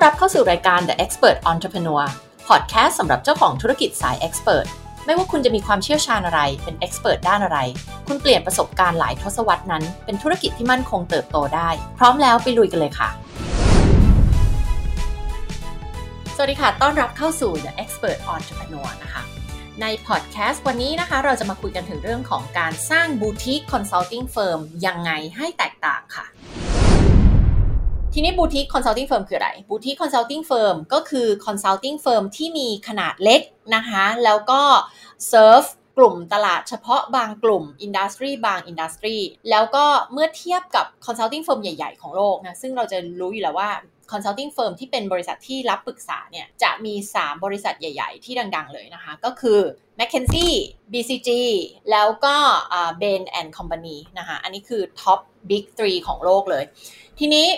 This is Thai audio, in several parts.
อนรับเข้าสู่รายการ The Expert Entrepreneur Podcast สำหรับเจ้าของธุรกิจสาย Expert ไม่ว่าคุณจะมีความเชี่ยวชาญอะไรเป็น Expert ด้านอะไรคุณเปลี่ยนประสบการณ์หลายทศวรรษนั้นเป็นธุรกิจที่มั่นคงเติบโตได้พร้อมแล้วไปลุยกันเลยค่ะสวัสดีค่ะต้อนรับเข้าสู่ The Expert Entrepreneur นะคะใน podcast วันนี้นะคะเราจะมาคุยกันถึงเรื่องของการสร้างบูติก consulting firm ยังไงให้แตกต่างค่ะทีนี้บูติก consulting firm คืออะไรบูติก consulting firm ก็คือ consulting firm ที่มีขนาดเล็กนะคะแล้วก็ serve กลุ่มตลาดเฉพาะบางกลุ่ม industry บาง industry แล้วก็เมื่อเทียบกับ consulting firm ใหญ่ๆของโลกนะซึ่งเราจะรู้อยู่แล้วว่าconsulting firm ที่เป็นบริษัทที่รับปรึกษาเนี่ยจะมี3บริษัทใหญ่ๆที่ดังๆเลยนะคะก็คือ McKinsey BCG แล้วก็ Bain & Company นะคะอันนี้คือ top big 3 ของโลกเลยทีนี้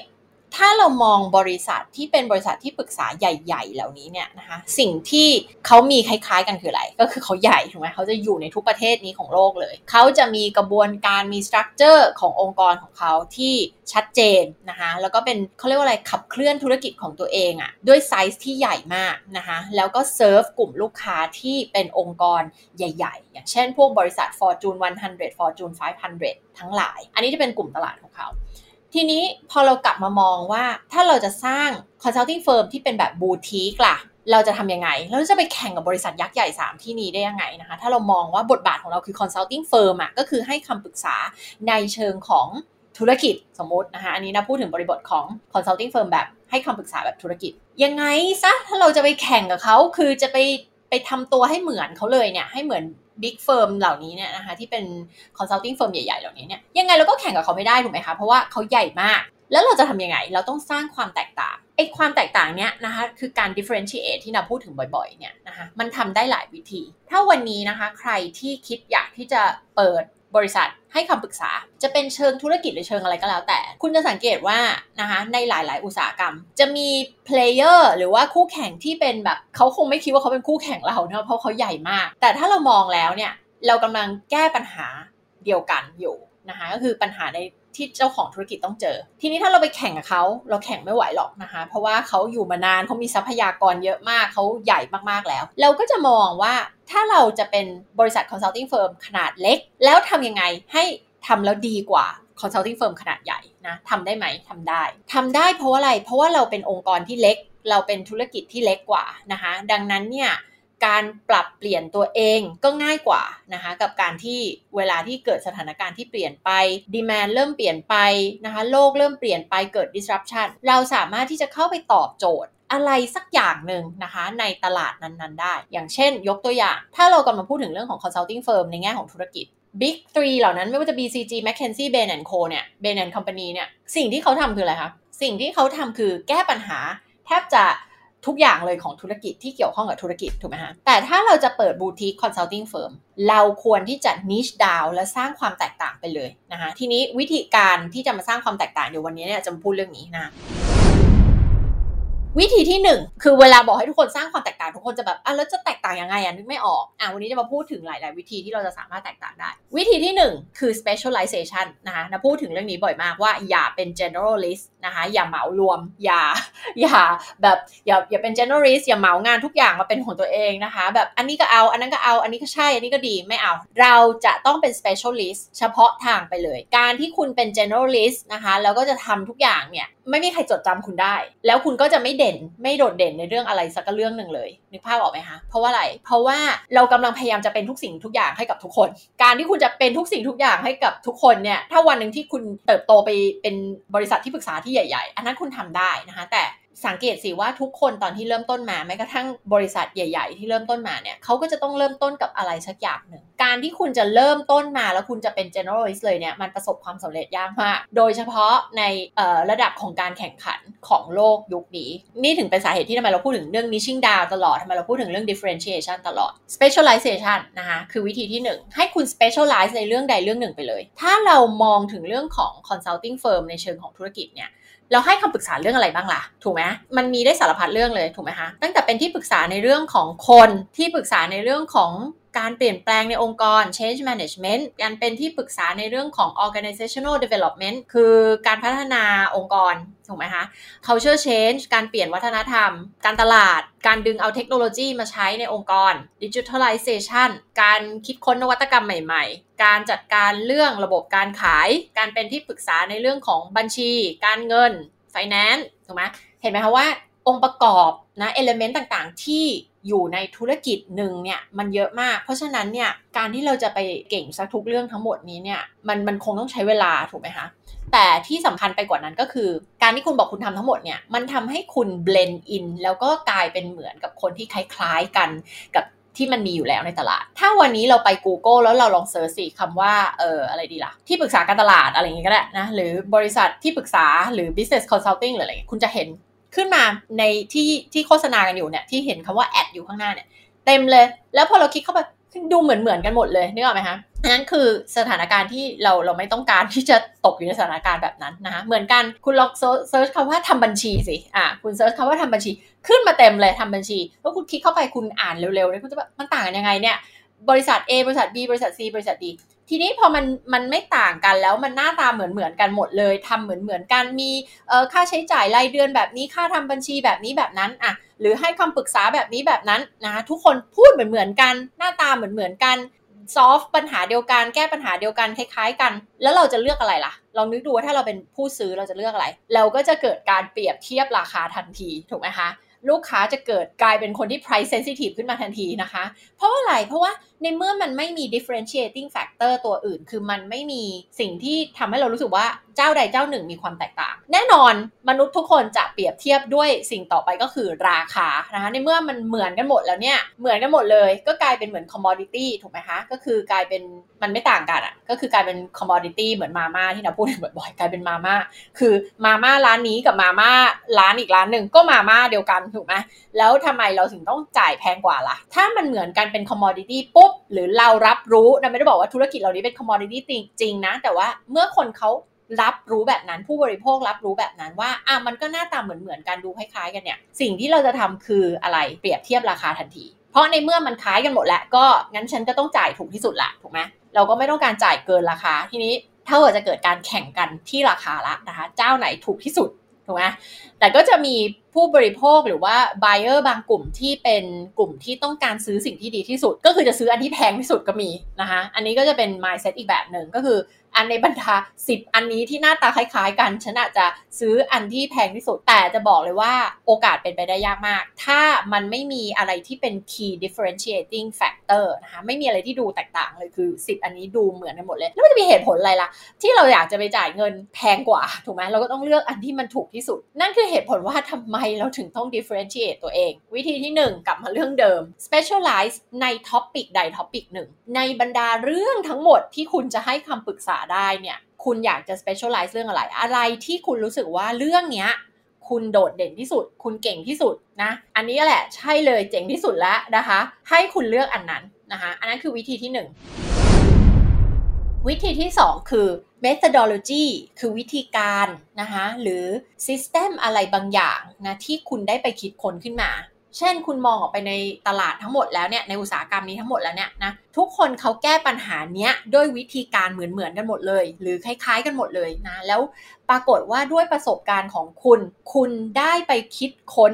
ถ้าเรามองบริษัทที่เป็นบริษัทที่ปรึกษาใหญ่ๆเหล่านี้เนี่ยนะคะสิ่งที่เขามีคล้ายๆกันคืออะไรก็คือเขาใหญ่ถูกไหมเขาจะอยู่ในทุกประเทศนี้ของโลกเลยเขาจะมีกระบวนการมีสตรัคเจอร์ขององค์กรของเขาที่ชัดเจนนะคะแล้วก็เป็นเขาเรียกว่าอะไรขับเคลื่อนธุรกิจของตัวเองอ่ะด้วยไซส์ที่ใหญ่มากนะคะแล้วก็เซิร์ฟกลุ่มลูกค้าที่เป็นองค์กรใหญ่ๆอย่างเช่นพวกบริษัท Fortune 100 Fortune 500 ทั้งหลายอันนี้จะเป็นกลุ่มตลาดของเขาทีนี้พอเรากลับมามองว่าถ้าเราจะสร้าง consulting firm ที่เป็นแบบบูติกล่ะเราจะทำยังไงแล้วจะไปแข่งกับบริษัทยักษ์ใหญ่3ที่นี้ได้ยังไงนะคะถ้าเรามองว่าบทบาทของเราคือ consulting firm อ่ะก็คือให้คำปรึกษาในเชิงของธุรกิจสมมตินะคะอันนี้นะพูดถึงบริบทของ consulting firm แบบให้คำปรึกษาแบบธุรกิจยังไงซะถ้าเราจะไปแข่งกับเขาคือจะไปทำตัวให้เหมือนเขาเลยเนี่ยให้เหมือนbig firm เหล่านี้เนี่ยนะคะที่เป็น consulting firm ใหญ่ๆเหล่านี้เนี่ยยังไงเราก็แข่งกับเขาไม่ได้ถูกไหมคะเพราะว่าเขาใหญ่มากแล้วเราจะทำยังไงเราต้องสร้างความแตกต่างไอ้ความแตกต่างเนี้ยนะคะคือการ differentiate ที่เราพูดถึงบ่อยๆเนี่ยนะคะมันทำได้หลายวิธีถ้าวันนี้นะคะใครที่คิดอยากที่จะเปิดบริษัทให้คำปรึกษาจะเป็นเชิงธุรกิจหรือเชิงอะไรก็แล้วแต่คุณจะสังเกตว่านะคะในหลายๆอุตสาหกรรมจะมี player หรือว่าคู่แข่งที่เป็นแบบเขาคงไม่คิดว่าเขาเป็นคู่แข่งเราเนาะเพราะเขาใหญ่มากแต่ถ้าเรามองแล้วเนี่ยเรากำลังแก้ปัญหาเดียวกันอยู่นะคะก็คือปัญหาในที่เจ้าของธุรกิจต้องเจอทีนี้ถ้าเราไปแข่งกับเขาเราแข่งไม่ไหวหรอกนะคะเพราะว่าเขาอยู่มานานเขามีทรัพยากรเยอะมากเขาใหญ่มากๆแล้วเราก็จะมองว่าถ้าเราจะเป็นบริษัท consulting firm ขนาดเล็กแล้วทำยังไงให้ทำแล้วดีกว่า consulting firm ขนาดใหญ่นะทำได้ไหมทำได้เพราะอะไรเพราะว่าเราเป็นองค์กรที่เล็กเราเป็นธุรกิจที่เล็กกว่านะคะดังนั้นเนี่ยการปรับเปลี่ยนตัวเองก็ง่ายกว่านะคะกับการที่เวลาที่เกิดสถานการณ์ที่เปลี่ยนไป demand เริ่มเปลี่ยนไปนะคะโลกเริ่มเปลี่ยนไปเกิด disruption เราสามารถที่จะเข้าไปตอบโจทย์อะไรสักอย่างหนึ่งนะคะในตลาดนั้นๆได้อย่างเช่นยกตัวอย่างถ้าเรากำลังพูดถึงเรื่องของ consulting firm ในแง่ของธุรกิจ Big 3 เหล่านั้นไม่ว่าจะ BCG McKinsey Bain & Co เนี่ย Bain & Company เนี่ยสิ่งที่เขาทำคืออะไรคะสิ่งที่เขาทำคือแก้ปัญหาแทบจะทุกอย่างเลยของธุรกิจที่เกี่ยวข้องกับธุรกิจถูกไหมฮะแต่ถ้าเราจะเปิดบูติก consulting firm เราควรที่จะ niche down และสร้างความแตกต่างไปเลยนะคะทีนี้วิธีการที่จะมาสร้างความแตกต่างเดี๋ยววันนี้เนี่ยจะมาพูดเรื่องนี้นะวิธีที่1คือเวลาบอกให้ทุกคนสร้างความแตกต่างทุกคนจะแบบแล้วจะแตกต่างยังไงนึกไม่ออกวันนี้จะมาพูดถึงหลายๆวิธีที่เราจะสามารถแตกต่างได้วิธีที่1คือ specialization นะคะนะพูดถึงเรื่องนี้บ่อยมากว่าอย่าเป็น generalist นะคะอย่าเหมารวมอย่าเป็น generalist อย่าเหมางานทุกอย่างมาเป็นของตัวเองนะคะแบบอันนี้ก็เอาอันนั้นก็เอาอันนี้ก็ใช่อันนี้ก็ดีไม่เอาเราจะต้องเป็น specialist เฉพาะทางไปเลยการที่คุณเป็น generalist นะคะแล้วก็จะทำทุกอย่างเนี่ยไม่มีใครจดจำคุณได้แล้วคุณก็จะไม่เด่นไม่โดดเด่นในเรื่องอะไรสักเรื่องหนึ่งเลยนึกภาพออกไหมคะเพราะว่าอะไรเพราะว่าเรากำลังพยายามจะเป็นทุกสิ่งทุกอย่างให้กับทุกคนการที่คุณจะเป็นทุกสิ่งทุกอย่างให้กับทุกคนเนี่ยถ้าวันนึงที่คุณเติบโตไปเป็นบริษัทที่ปรึกษาที่ใหญ่ๆอันนั้นคุณทำได้นะคะแต่สังเกตสิว่าทุกคนตอนที่เริ่มต้นมาแม้กระทั่งบริษัทใหญ่ๆที่เริ่มต้นมาเนี่ยเขาก็จะต้องเริ่มต้นกับอะไรสักอย่างหนึ่งการที่คุณจะเริ่มต้นมาแล้วคุณจะเป็น generalist เลยเนี่ยมันประสบความสำเร็จยากมากโดยเฉพาะในระดับของการแข่งขันของโลกยุคนี้นี่ถึงเป็นสาเหตุที่ทำไมเราพูดถึงเรื่อง niching down ตลอดทำไมเราพูดถึงเรื่อง differentiation ตลอด specialization นะคะคือวิธีที่1ให้คุณ specialize ในเรื่องใดเรื่องหนึ่งไปเลยถ้าเรามองถึงเรื่องของ consulting firm ในเชิงของธุรกิจเนี่ยเราให้คำปรึกษาเรื่องอะไรบ้างล่ะถูกไหมมันมีได้สารพัดเรื่องเลยถูกไหมคะตั้งแต่เป็นที่ปรึกษาในเรื่องของคนที่ปรึกษาในเรื่องของ การเปลี่ยนแปลงในองค์กร change management การเป็นที่ปรึกษาในเรื่องของ organizational development คือการพัฒนาองค์กรถูกไหมคะ culture change การเปลี่ยนวัฒนธรรมการตลาดการดึงเอาเทคโนโลยีมาใช้ในองค์กร digitalization การคิดค้นนวัตกรรมใหม่ๆการจัดการเรื่องระบบการขายการเป็นที่ปรึกษาในเรื่องของบัญชีการเงิน finance ถูกไหมเห็นไหมคะว่าองค์ประกอบนะ element ต่างๆที่อยู่ในธุรกิจหนึ่งเนี่ยมันเยอะมากเพราะฉะนั้นเนี่ยการที่เราจะไปเก่งสักทุกเรื่องทั้งหมดนี้เนี่ยมันคงต้องใช้เวลาถูกไหมคะแต่ที่สำคัญไปกว่านั้นก็คือการที่คุณบอกคุณทำทั้งหมดเนี่ยมันทำให้คุณ blend in แล้วก็กลายเป็นเหมือนกับคนที่คล้ายๆกันกับที่มันมีอยู่แล้วในตลาดถ้าวันนี้เราไป Google แล้วเราลองเสิร์ชสิคำว่าอะไรดีล่ะที่ปรึกษาการตลาดอะไรอย่างงี้ก็ได้นะหรือบริษัทที่ปรึกษาหรือ business consulting หรืออะไรคุณจะเห็นขึ้นมาในที่โฆษณากันอยู่เนี่ยที่เห็นคำว่าแอดอยู่ข้างหน้าเนี่ยเต็มเลยแล้วพอเราคลิกเข้าไปดูเหมือนกันหมดเลยนึกออกไหมคะอันนั้นคือสถานการณ์ที่เราไม่ต้องการที่จะตกอยู่ในสถานการณ์แบบนั้นนะคะเหมือนกันคุณลองเซิร์ชคำว่าทำบัญชีสิคุณเซิร์ชคำว่าทำบัญชีขึ้นมาเต็มเลยทำบัญชีแล้วคุณคลิกเข้าไปคุณอ่านเร็วๆเลยคุณจะแบบมันต่างกันยังไงเนี่ยบริษัท A บริษัท B บริษัท C บริษัท D ทีนี้พอมันไม่ต่างกันแล้วมันหน้าตาเหมือนกันหมดเลยทำเหมือนกันมีค่าใช้จ่ายรายเดือนแบบนี้ค่าทำบัญชีแบบนี้แบบนั้นอ่ะหรือให้คำปรึกษาแบบนี้แบบนั้นนะคะทุกคนพูดเหมือนกันหน้าตาเหมือนกันซอฟปัญหาเดียวกันแก้ปัญหาเดียวกันคล้ายๆกันแล้วเราจะเลือกอะไรล่ะลองนึกดูว่าถ้าเราเป็นผู้ซื้อเราจะเลือกอะไรเราก็จะเกิดการเปรียบเทียบราคาทันทีถูกไหมคะลูกค้าจะเกิดกลายเป็นคนที่ price sensitive ขึ้นมาทันทีนะคะเพราะอะไรเพราะว่าในเมื่อมันไม่มี differentiating factor ตัวอื่นคือมันไม่มีสิ่งที่ทำให้เรารู้สึกว่าเจ้าใดเจ้าหนึ่งมีความแตกต่างแน่นอนมนุษย์ทุกคนจะเปรียบเทียบด้วยสิ่งต่อไปก็คือราคานะคะในเมื่อมันเหมือนกันหมดแล้วเนี่ยเหมือนกันหมดเลยก็กลายเป็นเหมือน commodity ถูกไหมคะก็คือกลายเป็นมันไม่ต่างกันอ่ะก็คือกลายเป็น commodity เหมือนมาม่าที่เราพูดบ่อยๆกลายเป็นมาม่าคือมาม่าร้านนี้กับมาม่าร้านอีกร้านนึงก็มาม่าเดียวกันถูกไหมแล้วทำไมเราถึงต้องจ่ายแพงกว่าล่ะถ้ามันเหมือนกันเป็น commodity ปุ๊บหรือเรารับรู้นะไม่ได้บอกว่าธุรกิจเรานี้เป็น commodity จริงๆนะแต่ว่าเมื่อคนเขารับรู้แบบนั้นผู้บริโภครับรู้แบบนั้นว่ามันก็หน้าตาเหมือนกันดูคล้ายๆกันเนี่ยสิ่งที่เราจะทำคืออะไรเปรียบเทียบราคาทันทีเพราะในเมื่อมันคล้ายกันหมดแล้วก็งั้นฉันก็ต้องจ่ายถูกที่สุดละถูกไหมเราก็ไม่ต้องการจ่ายเกินราคาทีนี้ถ้าเกิดจะเกิดการแข่งกันที่ราคาละนะคะเจ้าไหนถูกที่สุดถูกไหมแต่ก็จะมีผู้บริโภคหรือว่า buyer บางกลุ่มที่เป็นกลุ่มที่ต้องการซื้อสิ่งที่ดีที่สุดก็คือจะซื้ออันที่แพงที่สุดก็มีนะคะอันนี้ก็จะเป็น mindset อีกแบบหนึ่งก็คืออันในบรรดา10อันนี้ที่หน้าตาคล้ายๆกันฉันอาจจะซื้ออันที่แพงที่สุดแต่จะบอกเลยว่าโอกาสเป็นไปได้ยากมากถ้ามันไม่มีอะไรที่เป็น key differentiating factor นะคะไม่มีอะไรที่ดูแตกต่างเลยคือ10อันนี้ดูเหมือนกันหมดเลยแล้วมันจะมีเหตุผลอะไรล่ะที่เราอยากจะไปจ่ายเงินแพงกว่าถูกไหมเราก็ต้องเลือกอันที่มันถูกที่สุดนั่นคือเหตุผลว่าทำไมเราถึงต้อง differentiate ตัวเองวิธีที่1กลับมาเรื่องเดิม specialize ใน topic ใด topic หนึ่งในบรรดาเรื่องทั้งหมดที่คุณจะให้คำปรึกษาได้เนี่ยคุณอยากจะ specialize เรื่องอะไรที่คุณรู้สึกว่าเรื่องเนี้ยคุณโดดเด่นที่สุดคุณเก่งที่สุดนะอันนี้แหละใช่เลยเจ๋งที่สุดแล้วนะคะให้คุณเลือกอันนั้นนะคะอันนั้นคือวิธีที่1วิธีที่2คือ methodology คือวิธีการนะคะหรือ system อะไรบางอย่างนะที่คุณได้ไปคิดค้นขึ้นมาเช่นคุณมองออกไปในตลาดทั้งหมดแล้วเนี่ยในอุตสาหกรรมนี้ทั้งหมดแล้วเนี่ยนะทุกคนเขาแก้ปัญหาเนี้ยด้วยวิธีการเหมือนกันหมดเลยหรือคล้ายๆกันหมดเลยนะแล้วปรากฏว่าด้วยประสบการณ์ของคุณได้ไปคิดค้น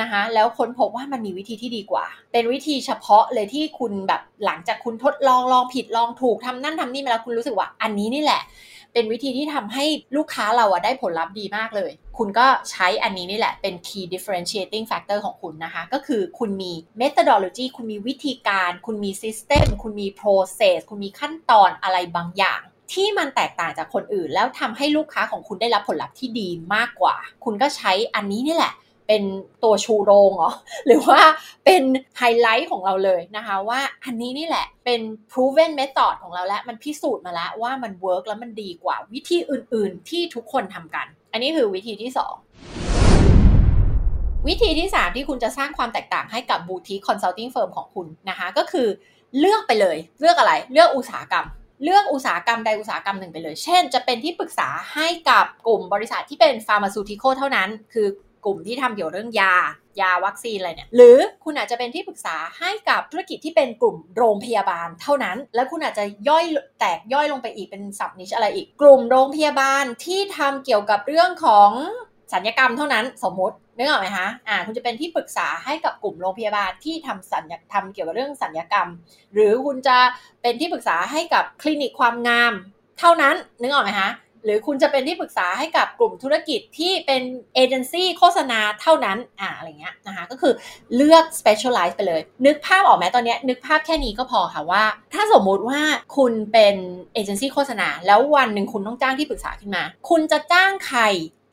นะคะแล้วค้นพบว่ามันมีวิธีที่ดีกว่าเป็นวิธีเฉพาะเลยที่คุณแบบหลังจากคุณทดลองผิดลองถูกทำนั่นทำนี่มาแล้วคุณรู้สึกว่าอันนี้นี่แหละเป็นวิธีที่ทำให้ลูกค้าเราได้ผลลัพธ์ดีมากเลยคุณก็ใช้อันนี้นี่แหละเป็น key differentiating factor ของคุณนะคะก็คือคุณมี methodology คุณมีวิธีการคุณมี system คุณมี process คุณมีขั้นตอนอะไรบางอย่างที่มันแตกต่างจากคนอื่นแล้วทำให้ลูกค้าของคุณได้รับผลลัพธ์ที่ดีมากกว่าคุณก็ใช้อันนี้นี่แหละเป็นตัวชูโรงหรือว่าเป็นไฮไลท์ของเราเลยนะคะว่าอันนี้นี่แหละเป็น proven method ของเราแล้วมันพิสูจน์มาแล้วว่ามันเวิร์กแล้วมันดีกว่าวิธีอื่นๆที่ทุกคนทำกันอันนี้คือวิธีที่2วิธีที่3ที่คุณจะสร้างความแตกต่างให้กับ boutique consulting firm ของคุณนะคะก็คือเลือกไปเลยเลือกอะไรเลือกอุตสาหกรรมเลือกอุตสาหกรรมใดอุตสาหกรรมหนึ่งไปเลยเช่นจะเป็นที่ปรึกษาให้กับกลุ่มบริษัทที่เป็น pharmaceutical เท่านั้นคือ กลุ่มที่ทำเกี่ยวเรื่องยาวัคซีนอะไรเนี่ยหรือคุณอาจจะเป็นที่ปรึกษาให้กับธุรกิจที่เป็นกลุ่มโรงพยาบาลเท่านั้นแล้วคุณอาจจะย่อยลงไปอีกเป็นซับนิชอะไรอีกกลุ่มโรงพยาบาลที่ทำเกี่ยวกับเรื่องของศัลยกรรมเท่านั้นสมมตินึกออกไหมคะคุณจะเป็นที่ปรึกษาให้กับกลุ่มโรงพยาบาลที่ทำเกี่ยวกับเรื่องศัลยกรรมหรือคุณจะเป็นที่ปรึกษาให้กับคลินิกความงามเท่านั้นนึกออกไหมคะหรือคุณจะเป็นที่ปรึกษาให้กับกลุ่มธุรกิจที่เป็นเอเจนซี่โฆษณาเท่านั้นอะไรเงี้ยนะคะก็คือเลือก specialize ไปเลยนึกภาพออกไหมตอนนี้นึกภาพแค่นี้ก็พอค่ะว่าถ้าสมมุติว่าคุณเป็นเอเจนซี่โฆษณาแล้ววันหนึ่งคุณต้องจ้างที่ปรึกษาขึ้นมาคุณจะจ้างใคร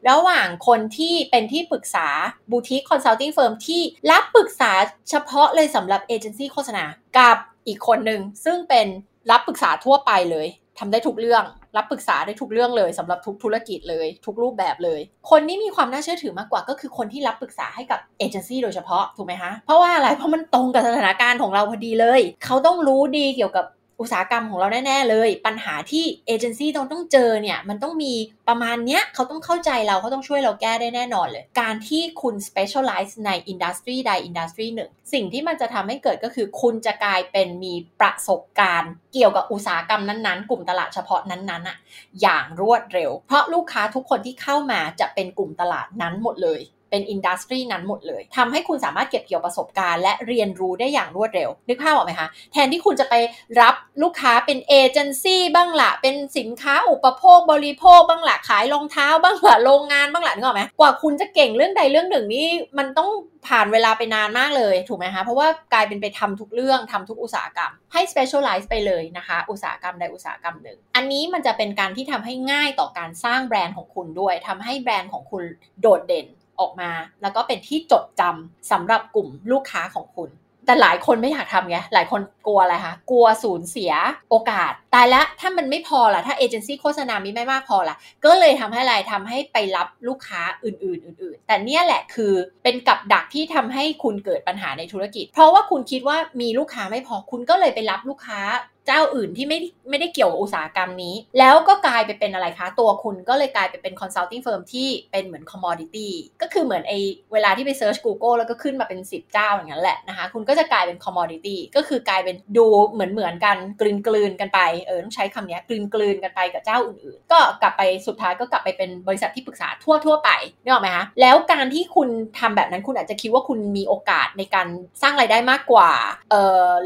ระหว่างคนที่เป็นที่ปรึกษาบูติคคอนซัลทิงเฟิร์มที่รับปรึกษาเฉพาะเลยสำหรับเอเจนซี่โฆษณากับอีกคนนึงซึ่งเป็นรับปรึกษาทั่วไปเลยทำได้ทุกเรื่องรับปรึกษาได้ทุกเรื่องเลยสำหรับทุกธุรกิจเลยทุกรูปแบบเลยคนที่มีความน่าเชื่อถือมากกว่าก็คือคนที่รับปรึกษาให้กับเอเจนซี่โดยเฉพาะถูกไหมคะเพราะว่าอะไรเพราะมันตรงกับสถานการณ์ของเราพอดีเลยเขาต้องรู้ดีเกี่ยวกับอุตสาหกรรมของเราแน่ๆเลยปัญหาที่เอเจนซี่ต้องเจอเนี่ยมันต้องมีประมาณเนี้ยเขาต้องเข้าใจเราเขาต้องช่วยเราแก้ได้แน่นอนเลยการที่คุณ specialize ใน industry ใด industry หนึ่งสิ่งที่มันจะทำให้เกิดก็คือคุณจะกลายเป็นมีประสบการณ์เกี่ยวกับอุตสาหกรรมนั้นๆกลุ่มตลาดเฉพาะนั้นๆอะอย่างรวดเร็วเพราะลูกค้าทุกคนที่เข้ามาจะเป็นกลุ่มตลาดนั้นหมดเลยเป็นอินดัสทรีนั้นหมดเลยทำให้คุณสามารถเก็บเกี่ยวประสบการณ์และเรียนรู้ได้อย่างรวดเร็วนึกภาพออกไหมคะแทนที่คุณจะไปรับลูกค้าเป็นเอเจนซี่บ้างละเป็นสินค้าอุปโภคบริโภคบ้างละขายรองเท้าบ้างละโรงงานบ้างละนึกออกไหมกว่าคุณจะเก่งเรื่องใดเรื่องหนึ่งนี่มันต้องผ่านเวลาไปนานมากเลยถูกไหมคะเพราะว่ากลายเป็นไปทำทุกเรื่องทำทุกอุตสาหกรรมให้ specialize ไปเลยนะคะอุตสาหกรรมใดอุตสาหกรรมหนึ่งอันนี้มันจะเป็นการที่ทำให้ง่ายต่อการสร้างแบรนด์ของคุณด้วยทำให้แบรนด์ของคุณโดดเด่นออกมาแล้วก็เป็นที่จดจำสำหรับกลุ่มลูกค้าของคุณแต่หลายคนไม่อยากทำไงหลายคนกลัวอะไรคะกลัวสูญเสียโอกาสตายแล้วถ้ามันไม่พอล่ะถ้าเอเจนซี่โฆษณามีไม่มากพอล่ะก็เลยทำให้ไปรับลูกค้าอื่นแต่เนี่ยแหละคือเป็นกับดักที่ทำให้คุณเกิดปัญหาในธุรกิจเพราะว่าคุณคิดว่ามีลูกค้าไม่พอคุณก็เลยไปรับลูกค้าเจ้าอื่นที่ไม่ได้เกี่ยวกับอุตสาหกรรมนี้แล้วก็กลายไปเป็นอะไรคะตัวคุณก็เลยกลายไปเป็น consulting firm ที่เป็นเหมือน commodity ก็คือเหมือนไอ้เวลาที่ไป search Google แล้วก็ขึ้นมาเป็น10เจ้าอย่างนั้นแหละนะคะคุณก็จะกลายเป็น commodity ก็คือกลายเป็นดูเหมือนกันกลืนกันไปต้องใช้คำนี้กลืนกันไปกับเจ้าอื่นๆก็กลับไปสุดท้ายก็กลับไปเป็นบริษัทที่ปรึกษาทั่วไปนึกออกมั้ยคะแล้วการที่คุณทำแบบนั้นคุณอาจจะคิดว่าคุณมีโอกาสในการสร้างรายได้มากกว่า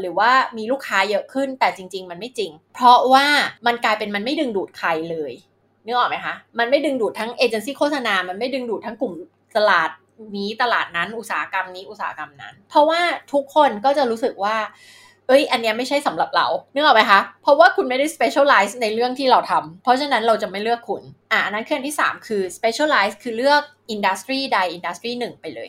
หรือว่ามีลูกค้าเยอะขึ้นแต่จริงๆมันไม่จริงเพราะว่ามันกลายเป็นมันไม่ดึงดูดใครเลยนึกออกไหมคะมันไม่ดึงดูดทั้งเอเจนซี่โฆษณามันไม่ดึงดูดทั้งกลุ่มตลาดนี้ตลาดนั้นอุตสาหกรรมนี้อุตสาหกรรมนั้นเพราะว่าทุกคนก็จะรู้สึกว่าอันนี้ไม่ใช่สำหรับเรานึกออกไหมคะเพราะว่าคุณไม่ได้ specialize ในเรื่องที่เราทำเพราะฉะนั้นเราจะไม่เลือกคุณอันนั้นคืออันที่3คือ specialize คือเลือก industry ใด industry หนึ่งไปเลย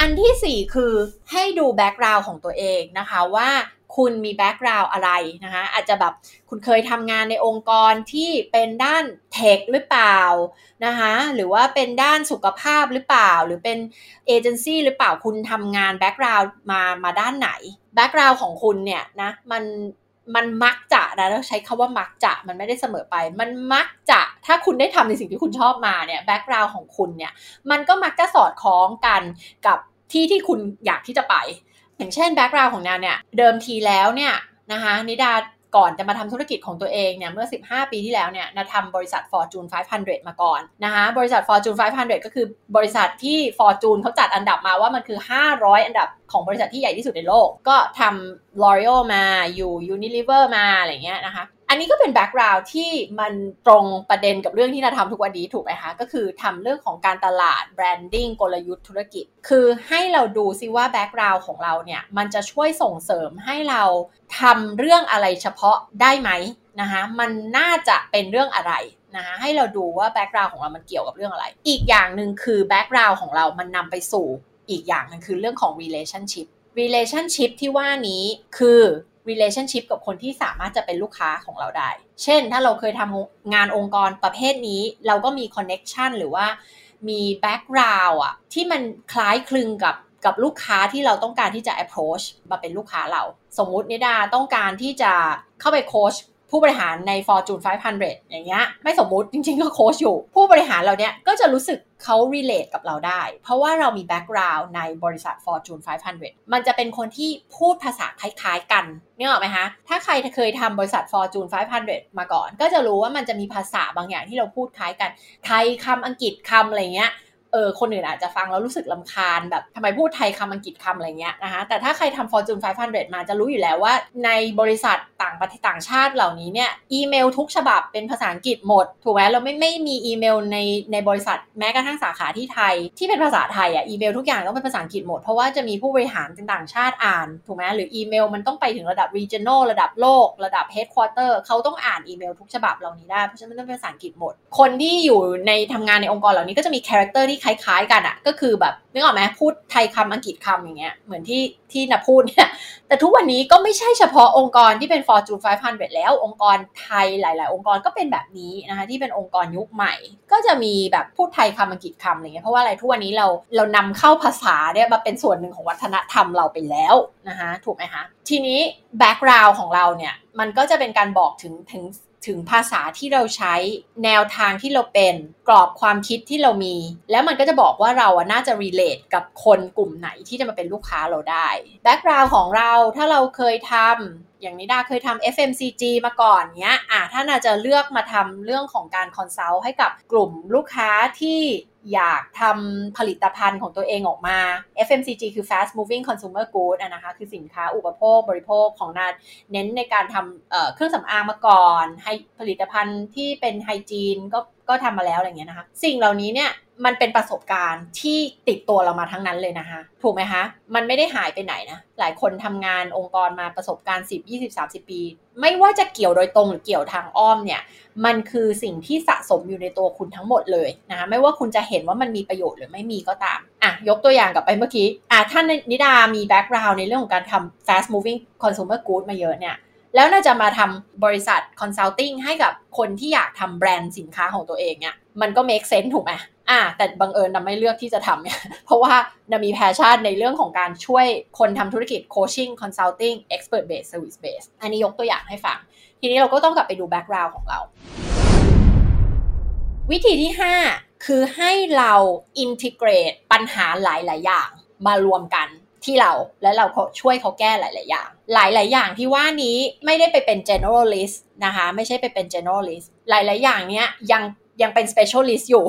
อันที่4คือให้ดู background ของตัวเองนะคะว่าคุณมีแบ็กกราวด์อะไรนะคะอาจจะแบบคุณเคยทำงานในองค์กรที่เป็นด้านเทคหรือเปล่านะคะหรือว่าเป็นด้านสุขภาพหรือเปล่าหรือเป็นเอเจนซี่หรือเปล่าคุณทำงานแบ็กกราวด์มาด้านไหนแบ็กกราวด์ของคุณเนี่ยนะมันมักจะนะเราใช้คำว่ามักจะมันไม่ได้เสมอไปมันมักจะถ้าคุณได้ทำในสิ่งที่คุณชอบมาเนี่ยแบ็กกราวด์ของคุณเนี่ยมันก็มักจะสอดคล้องกันกับที่ที่คุณอยากที่จะไปอย่างเช่นแบ็กกราวด์ของนางเนี่ยเดิมทีแล้วเนี่ยนะคะนิดาก่อนจะมาทำธุรกิจของตัวเองเนี่ยเมื่อ15ปีที่แล้วเนี่ยนาทำบริษัท Fortune 500 มาก่อนนะคะบริษัท Fortune 500 ก็คือบริษัทที่ Fortune เขาจัดอันดับมาว่ามันคือ500อันดับของบริษัทที่ใหญ่ที่สุดในโลกก็ทำ L'Oreal มาอยู่ Unilever มาอะไรเงี้ยนะคะอันนี้ก็เป็นแบ็กกราวด์ที่มันตรงประเด็นกับเรื่องที่นาทำทุกวันนี้ถูกไหมคะก็คือทำเรื่องของการตลาดแบรนดิ้งกลยุทธ์ธุรกิจคือให้เราดูซิว่าแบ็กกราวด์ของเราเนี่ยมันจะช่วยส่งเสริมให้เราทำเรื่องอะไรเฉพาะได้ไหมนะคะมันน่าจะเป็นเรื่องอะไรนะคะให้เราดูว่าแบ็กกราวด์ของเรามันเกี่ยวกับเรื่องอะไรอีกอย่างนึงคือแบ็กกราวด์ของเรามันนำไปสู่อีกอย่างนึงคือเรื่องของ relationship ที่ว่านี้คือrelationship กับคนที่สามารถจะเป็นลูกค้าของเราได้เช่นถ้าเราเคยทำงานองค์กรประเภทนี้เราก็มี connection หรือว่ามี background อ่ะที่มันคล้ายคลึงกับลูกค้าที่เราต้องการที่จะ approach มาเป็นลูกค้าเราสมมุตินิดาต้องการที่จะเข้าไปโค้ช ผู้บริหารใน Fortune 500 อย่างเงี้ยไม่สมมุติจริงๆก็โค้ชอยู่ผู้บริหารเราเนี้ยก็จะรู้สึกเขา relate กับเราได้เพราะว่าเรามี background ในบริษัท Fortune 500 มันจะเป็นคนที่พูดภาษาคล้ายๆกันนี่หรอไหมคะถ้าใครเคยทำบริษัท Fortune 500 มาก่อนก็จะรู้ว่ามันจะมีภาษาบางอย่างที่เราพูดคล้ายกันไทยคำอังกฤษคำอะไรเงี้ยคนอื่นอาจจะฟังแล้วรู้สึกรำคาญแบบทำไมพูดไทยคำอังกฤษคำอะไรเงี้ยนะคะแต่ถ้าใครทำ Fortune 500 มาจะรู้อยู่แล้วว่าในบริษัทต่างประเทศต่างชาติเหล่านี้เนี่ยอีเมลทุกฉบับเป็นภาษาอังกฤษหมดถูกไหมเราไม่มีอีเมลในบริษัทแม้กระทั่งสาขาที่ไทยที่เป็นภาษาไทยอ่ะอีเมลทุกอย่างต้องเป็นภาษาอังกฤษหมดเพราะว่าจะมีผู้บริหารต่างชาติอ่านถูกไหมหรืออีเมลมันต้องไปถึงระดับ regional ระดับโลกระดับ headquarter เขาต้องอ่านอีเมลทุกฉบับเหล่านี้ได้เพราะฉะนั้นต้องเป็นภาษาอังกฤษหมดคนที่อยู่ในทำงานในองค์กรเหล่านี้ก็จะมี characterคล้ายๆกันอ่ะก็คือแบบนึกออกไหมพูดไทยคำอังกฤษคำอย่างเงี้ยเหมือนที่นับพูดเนี่ยแต่ทุกวันนี้ก็ไม่ใช่เฉพาะองค์กรที่เป็น Fortune 500 แล้วองค์กรไทยหลายๆองค์กรก็เป็นแบบนี้นะคะที่เป็นองค์กรยุคใหม่ก็จะมีแบบพูดไทยคำอังกฤษคำอะไรเงี้ยเพราะว่าอะไรทุกวันนี้เรานำเข้าภาษาเนี่ยมาเป็นส่วนหนึ่งของวัฒนธรรมเราไปแล้วนะคะถูกไหมคะทีนี้แบ็กกราวด์ของเราเนี่ยมันก็จะเป็นการบอกถึงภาษาที่เราใช้แนวทางที่เราเป็นกรอบความคิดที่เรามีแล้วมันก็จะบอกว่าเราน่าจะ relate กับคนกลุ่มไหนที่จะมาเป็นลูกค้าเราได้ background ของเราถ้าเราเคยทำอย่างนิดาเคยทำ FMCG มาก่อนเนี้ยถ้าน่าจะเลือกมาทำเรื่องของการ consult ให้กับกลุ่มลูกค้าที่อยากทำผลิตภัณฑ์ของตัวเองออกมา FMCG คือ Fast Moving Consumer Goods นะคะคือสินค้าอุปโภคบริโภคของนาเน้นในการทำเครื่องสำอางมาก่อนให้ผลิตภัณฑ์ที่เป็นไฮจีนก็ทำมาแล้วอะไรเงี้ยนะคะสิ่งเหล่านี้เนี่ยมันเป็นประสบการณ์ที่ติดตัวเรามาทั้งนั้นเลยนะคะถูกไหมคะมันไม่ได้หายไปไหนนะหลายคนทำงานองค์กรมาประสบการณ์10 20 30 ปีไม่ว่าจะเกี่ยวโดยตรงหรือเกี่ยวทางอ้อมเนี่ยมันคือสิ่งที่สะสมอยู่ในตัวคุณทั้งหมดเลยนะคะไม่ว่าคุณจะเห็นว่ามันมีประโยชน์หรือไม่มีก็ตามยกตัวอย่างกลับไปเมื่อกี้ท่านนิดามีแบ็คกราวด์ในเรื่องของการทำ fast moving consumer goods มาเยอะเนี่ยแล้วน่าจะมาทำบริษัท consulting ให้กับคนที่อยากทำแบรนด์สินค้าของตัวเองเนี่ยมันก็ make sense ถูกไหมแต่บังเอิญเราไม่เลือกที่จะทำเนี่ยเพราะว่าเรามีแพชชั่นในเรื่องของการช่วยคนทำธุรกิจ coaching consulting expert based service based อันนี้ยกตัวอย่างให้ฟังทีนี้เราก็ต้องกลับไปดู background ของเราวิธีที่5คือให้เรา integrate ปัญหาหลายๆอย่างมารวมกันที่เราและเราช่วยเขาแก้หลายๆอย่างหลายๆอย่างที่ว่านี้ไม่ได้ไปเป็น generalist นะคะไม่ใช่ไปเป็น generalist หลายๆอย่างเนี้ยยังเป็น specialist อยู่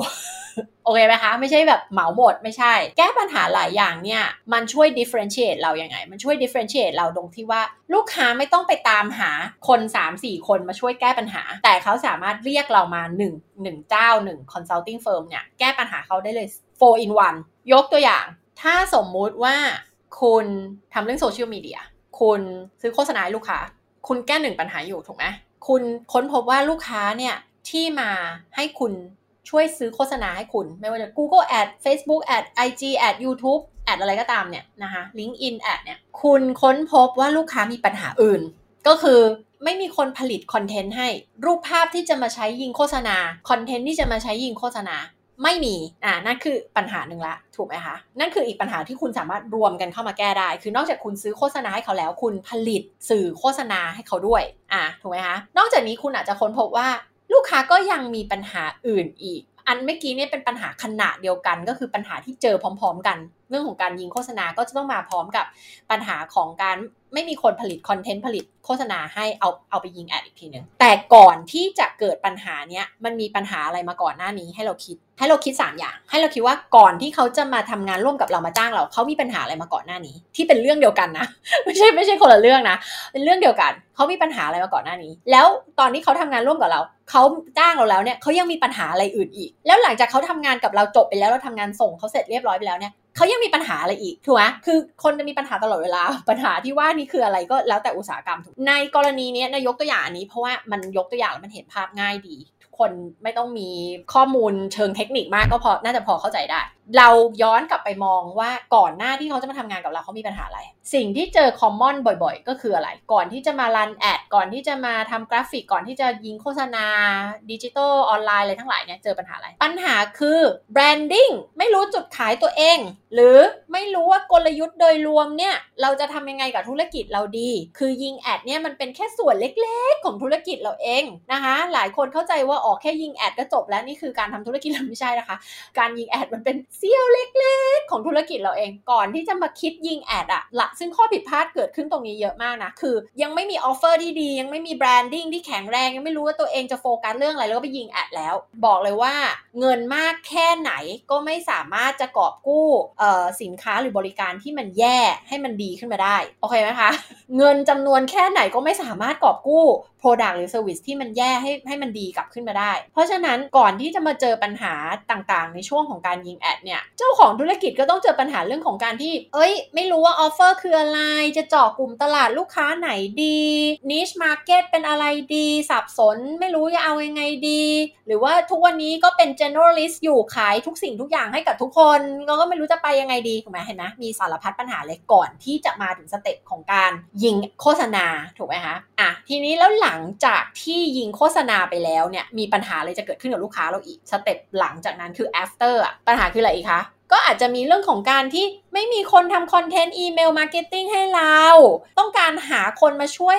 โอเคไหมคะไม่ใช่แบบเหมาหมดไม่ใช่แก้ปัญหาหลายอย่างเนี่ยมันช่วย differentiate เราอย่างไรมันช่วย differentiate เราตรงที่ว่าลูกค้าไม่ต้องไปตามหาคน 3-4 คนมาช่วยแก้ปัญหาแต่เขาสามารถเรียกเรามา1เจ้า1 consulting firm เนี่ยแก้ปัญหาเขาได้เลย 4 in 1 ยกตัวอย่างถ้าสมมุติว่าคุณทำเรื่องโซเชียลมีเดียคุณซื้อโฆษณาให้ลูกค้าคุณแก้1ปัญหาอยู่ถูกไหมคุณค้นพบว่าลูกค้าเนี่ยที่มาให้คุณช่วยซื้อโฆษณาให้คุณไม่ว่าจะ Google Ad Facebook Ad IG Ad YouTube Ad อะไรก็ตามเนี่ยนะคะ LinkedIn Ad เนี่ยคุณค้นพบว่าลูกค้ามีปัญหาอื่นก็คือไม่มีคนผลิตคอนเทนต์ให้รูปภาพที่จะมาใช้ยิงโฆษณาคอนเทนต์ที่จะมาใช้ยิงโฆษณาไม่มีนั่นคือปัญหาหนึ่งละถูกไหมคะนั่นคืออีกปัญหาที่คุณสามารถรวมกันเข้ามาแก้ได้คือนอกจากคุณซื้อโฆษณาให้เขาแล้วคุณผลิตสื่อโฆษณาให้เขาด้วยถูกไหมคะนอกจากนี้คุณอาจจะค้นพบว่าลูกค้าก็ยังมีปัญหาอื่นอีกอันเมื่อกี้เนี่ยเป็นปัญหาขนาดเดียวกันก็คือปัญหาที่เจอพร้อมๆกันเรื่องของการยิงโฆษณาก็จะต้องมาพร้อมกับปัญหาของการไม่มีคนผลิตคอนเทนต์ผลิตโฆษณาให้เอาไปยิงแอดอีกทีนึงแต่ก่อนที่จะเกิดปัญหาเนี้ยมันมีปัญหาอะไรมาก่อนหน้านี้ให้เราคิด3อย่างให้เราคิดว่าก่อนที่เขาจะมาทำงานร่วมกับเรามาจ้างเราเขามีปัญหาอะไรมาก่อนหน้านี้ที่เป็นเรื่องเดียวกันนะไม่ใช่คนละเรื่องนะเป็นเรื่องเดียวกันเขามีปัญหาอะไรมาก่อนหน้านี้แล้วตอนที่เขาทำงานร่วมกับเราเขาจ้างเราแล้วเนี่ยเขายังมีปัญหาอะไรอื่นอีกแล้วหลังจากเขาทำงานกับเราจบไปแล้วเราทำงานส่งเขาเสร็จเรียบร้อยไปแล้วเนี่ยเขายังมีปัญหาอะไรอีกถูกไหมคือคนจะมีปัญหาตลอดเวลาปัญหาที่ว่านี่คืออะไรก็แล้วแต่อุตสาหกรรมถูกในกรณีนี้นายกตัวอย่างอันนี้เพราะว่ามันยกตัวอย่างแล้วมันเห็นภาพง่ายดีทุกคนไม่ต้องมีข้อมูลเชิงเทคนิคมากก็พอน่าจะพอเข้าใจได้เราย้อนกลับไปมองว่าก่อนหน้าที่เขาจะมาทำงานกับเราเขามีปัญหาอะไรสิ่งที่เจอคอมมอนบ่อยๆก็คืออะไรก่อนที่จะมารันแอดก่อนที่จะมาทำกราฟิกก่อนที่จะยิงโฆษณาดิจิตอลออนไลน์อะไรทั้งหลายเนี่ยเจอปัญหาอะไรปัญหาคือแบรนดิ้งไม่รู้จุดขายตัวเอง หรือไม่รู้ว่ากลยุทธ์โดยรวมเนี่ยเราจะทำยังไงกับธุรกิจเราดีคือยิงแอดเนี่ยมันเป็นแค่ส่วนเล็กๆของธุรกิจเราเองนะคะหลายคนเข้าใจว่าออกแค่ยิงแอดก็จบแล้วนี่คือการทำธุรกิจเราไม่ใช่นะคะการยิงแอดมันเป็นเสี้ยวเล็กๆของธุรกิจเราเองก่อนที่จะมาคิดยิงแอดอ่ะละซึ่งข้อผิดพลาดเกิดขึ้นตรงนี้เยอะมากนะคือยังไม่มีออฟเฟอร์ที่ดียังไม่มีแบรนดิ้งที่แข็งแรงยังไม่รู้ว่าตัวเองจะโฟกัสเรื่องอะไรแล้วก็ไปยิงแอดแล้วบอกเลยว่าเงินมากแค่ไหนก็ไม่สามารถจะกอบกู้สินค้าหรือบริการที่มันแย่ให้มันดีขึ้นมาได้โอเคไหมคะเงินจำนวนแค่ไหนก็ไม่สามารถกอบกู้โปรดักต์หรือเซอร์วิสที่มันแย่ให้มันดีกลับขึ้นมาได้เพราะฉะนั้นก่อนที่จะมาเจอปัญหาต่างๆในช่วงของการยิงแอดเนี่ยเจ้าของธุรกิจก็ต้องเจอปัญหาเรื่องของการที่ไม่รู้ว่าออฟเฟอร์คืออะไรจะเจาะกลุ่มตลาดลูกค้าไหนดีนิชมาร์เก็ตเป็นอะไรดีสับสนไม่รู้จะเอายังไงดีหรือว่าทุกวันนี้ก็เป็น generalist อยู่ขายทุกสิ่งทุกอย่างให้กับทุกคนก็ไม่รู้จะไปยังไงดีถูกไหมเห็นไหมมีสารพัดปัญหาเลยก่อนที่จะมาถึงสเต็ปของการยิงโฆษณาถูกไหมคะอ่ะทีนี้แล้วหลังจากที่ยิงโฆษณาไปแล้วเนี่ยมีปัญหาอะไรจะเกิดขึ้นกับลูกค้าเราอีกสเต็ปหลังจากนั้นคือ after ปัญหาคืออะไรอีกคะก็อาจจะมีเรื่องของการที่ไม่มีคนทำคอนเทนต์อีเมลมาร์เก็ตติ้งให้เราต้องการหาคนมาช่วย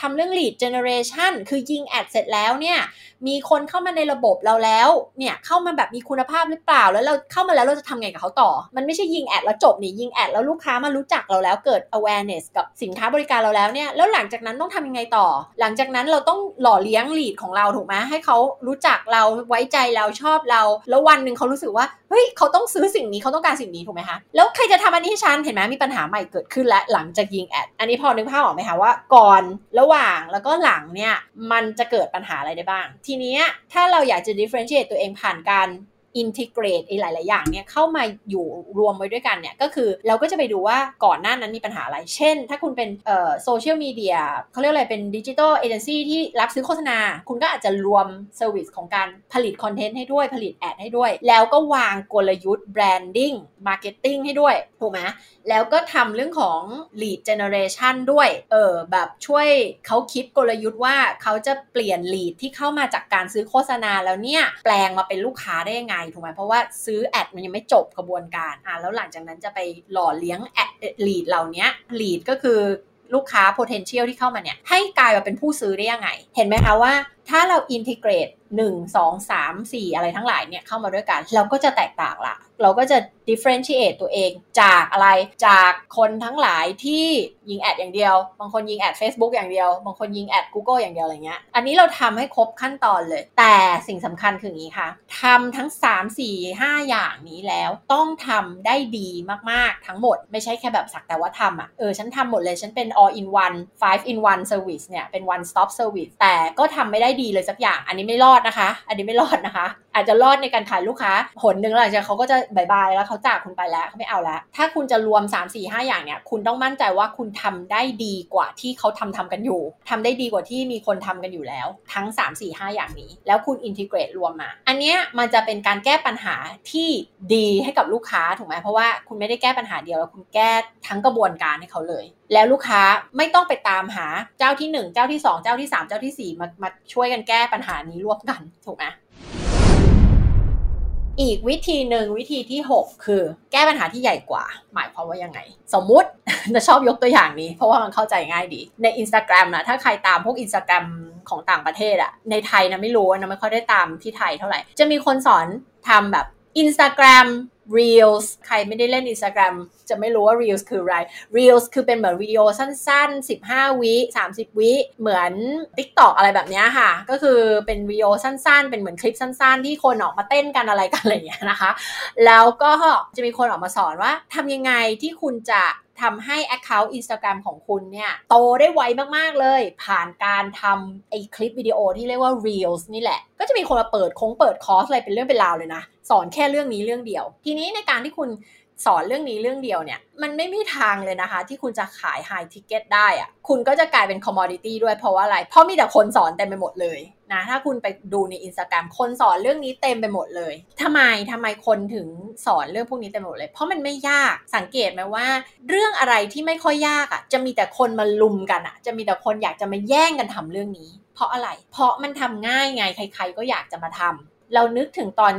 ทำเรื่อง lead generation คือยิงแอดเสร็จแล้วเนี่ยมีคนเข้ามาในระบบเราแล้วเนี่ยเข้ามาแบบมีคุณภาพหรือเปล่าแล้วเราเข้ามาแล้วเราจะทำไงกับเขาต่อมันไม่ใช่ยิงแอดแล้วจบนี่ยิงแอดแล้วลูกค้ามารู้จักเราแล้วเกิด awareness กับสินค้าบริการเราแล้วเนี่ยแล้วหลังจากนั้นต้องทำยังไงต่อหลังจากนั้นเราต้องหล่อเลี้ยง lead ของเราถูกไหมให้เขารู้จักเราไว้ใจเราชอบเราแล้ววันนึงเขารู้สึกว่าเฮ้ยเขาต้องซื้อสิ่งนี้เขาต้องการสิ่งนี้ถูกไหมคะแล้วใครจะทำอันนี้ให้ฉันเห็นไหมมีปัญหาใหม่เกิดขึ้นและหลังจากยิงแอดอันนี้พอนึกภาพออกไหมคะว่าก่อนระหว่างแล้วก็หลังเนี่ยมันจะเกิดปัญหาอะไรได้บ้างทีนี้ถ้าเราอยากจะ differentiate ตัวเองผ่านการintegrate หลายๆอย่างเนี่ยเข้ามาอยู่รวมไว้ด้วยกันเนี่ยก็คือเราก็จะไปดูว่าก่อนหน้านั้นมีปัญหาอะไรเช่นถ้าคุณเป็นโซเชียลมีเดียเขาเรียกอะไรเป็นดิจิทัลเอเจนซี่ที่รับซื้อโฆษณาคุณก็อาจจะรวมเซอร์วิสของการผลิตคอนเทนต์ให้ด้วยผลิตแอดให้ด้วยแล้วก็วางกลยุทธ์แบรนดิ้งมาร์เก็ตติ้งให้ด้วยถูกไหมแล้วก็ทำเรื่องของ lead generation ด้วยแบบช่วยเขาคิดกลยุทธ์ว่าเขาจะเปลี่ยน lead ที่เข้ามาจากการซื้อโฆษณาแล้วเนี่ยแปลงมาเป็นลูกค้าได้ยังไงถูกไหมเพราะว่าซื้อแอดมันยังไม่จบกระบวนการแล้วหลังจากนั้นจะไปหล่อเลี้ยงแอด lead เหล่านี้ lead ก็คือลูกค้า potential ที่เข้ามาเนี่ยให้กลายมาเป็นผู้ซื้อได้ยังไงเห็นไหมคะว่าถ้าเรา integrate 1 2 3 4อะไรทั้งหลายเนี่ยเข้ามาด้วยกันเราก็จะแตกต่างละเราก็จะ differentiate ตัวเองจากอะไรจากคนทั้งหลายที่ยิงแอดอย่างเดียวบางคนยิงแอด Facebook อย่างเดียวบางคนยิงแอด Google อย่างเดียวอะไรเงี้ยอันนี้เราทำให้ครบขั้นตอนเลยแต่สิ่งสำคัญคืออย่างนี้ค่ะทำทั้ง 3 4 5 อย่างนี้แล้วต้องทำได้ดีมากๆทั้งหมดไม่ใช่แค่แบบสักแต่ว่าทำฉันทำหมดเลยฉันเป็น all in one 5 in one service เนี่ยเป็น one stop service แต่ก็ทำไม่ได้ดีเลยสักอย่างอันนี้ไม่รอดนะคะอันนี้ไม่รอดนะคะอาจจะรอดในการขายลูกค้าหนนึงแล้วเขาก็จะบายบายแล้วเขาจากคุณไปแล้วเขาไม่เอาแล้วถ้าคุณจะรวม 3 4 5 อย่างเนี่ยคุณต้องมั่นใจว่าคุณทำได้ดีกว่าที่เขาทำกันอยู่ทำได้ดีกว่าที่มีคนทำกันอยู่แล้วทั้ง 3 4 5 อย่างนี้แล้วคุณอินทิเกรตรวมมาอันเนี้ยมันจะเป็นการแก้ปัญหาที่ดีให้กับลูกค้าถูกไหมเพราะว่าคุณไม่ได้แก้ปัญหาเดียวแล้วคุณแก้ทั้งกระบวนการให้เขาเลยแล้วลูกค้าไม่ต้องไปตามหาเจ้าที่1เจ้าที่2เจ้าที่3เจ้าที่4มาช่วยกันแก้ปัญหานี้ร่วมกันถูกไหมอีกวิธีหนึ่งวิธีที่6คือแก้ปัญหาที่ใหญ่กว่าหมายความว่ายังไงสมมุติจะชอบยกตัวอย่างนี้เพราะว่ามันเข้าใจง่ายดีใน Instagram นะถ้าใครตามพวก Instagram ของต่างประเทศอะในไทยนะไม่รู้นะไม่ค่อยได้ตามที่ไทยเท่าไหร่จะมีคนสอนทำแบบ Instagram Reels ใครไม่ได้เล่น Instagram จะไม่รู้ว่า Reels คืออะไร Reels คือเป็นเหมือนวิดีโอสั้นๆ15วิ30วิเหมือน TikTok อะไรแบบนี้ค่ะก็คือเป็นวิดีโอสั้นๆเป็นเหมือนคลิปสั้นๆที่คนออกมาเต้นกันอะไรกันอะไรอย่างเงี้ยนะคะแล้วก็จะมีคนออกมาสอนว่าทำยังไงที่คุณจะทำให้ account Instagram ของคุณเนี่ยโตได้ไวมากๆเลยผ่านการทำไอ้คลิปวิดีโอที่เรียกว่า Reels นี่แหละก็จะมีคนมาเปิดคอร์สอะไรเป็นเรื่องเป็นราวเลยนะสอนแค่เรื่องนี้เรื่องเดียวทีนี้ในการที่คุณสอนเรื่องนี้เรื่องเดียวเนี่ยมันไม่มีทางเลยนะคะที่คุณจะขาย high ticket ได้อะคุณก็จะกลายเป็น commodity ด้วยเพราะว่าอะไรเพราะมีแต่คนสอนเต็มไปหมดเลยนะถ้าคุณไปดูใน Instagram คนสอนเรื่องนี้เต็มไปหมดเลยทำไมคนถึงสอนเรื่องพวกนี้เต็มหมดเลยเพราะมันไม่ยากสังเกตไหมว่าเรื่องอะไรที่ไม่ค่อยยากอะจะมีแต่คนมาลุมกันอะจะมีแต่คนอยากจะมาแย่งกันทำเรื่องนี้เพราะอะไรเพราะมันทำง่ายไงใครๆก็อยากจะมาทำ เรานึกถึงตอน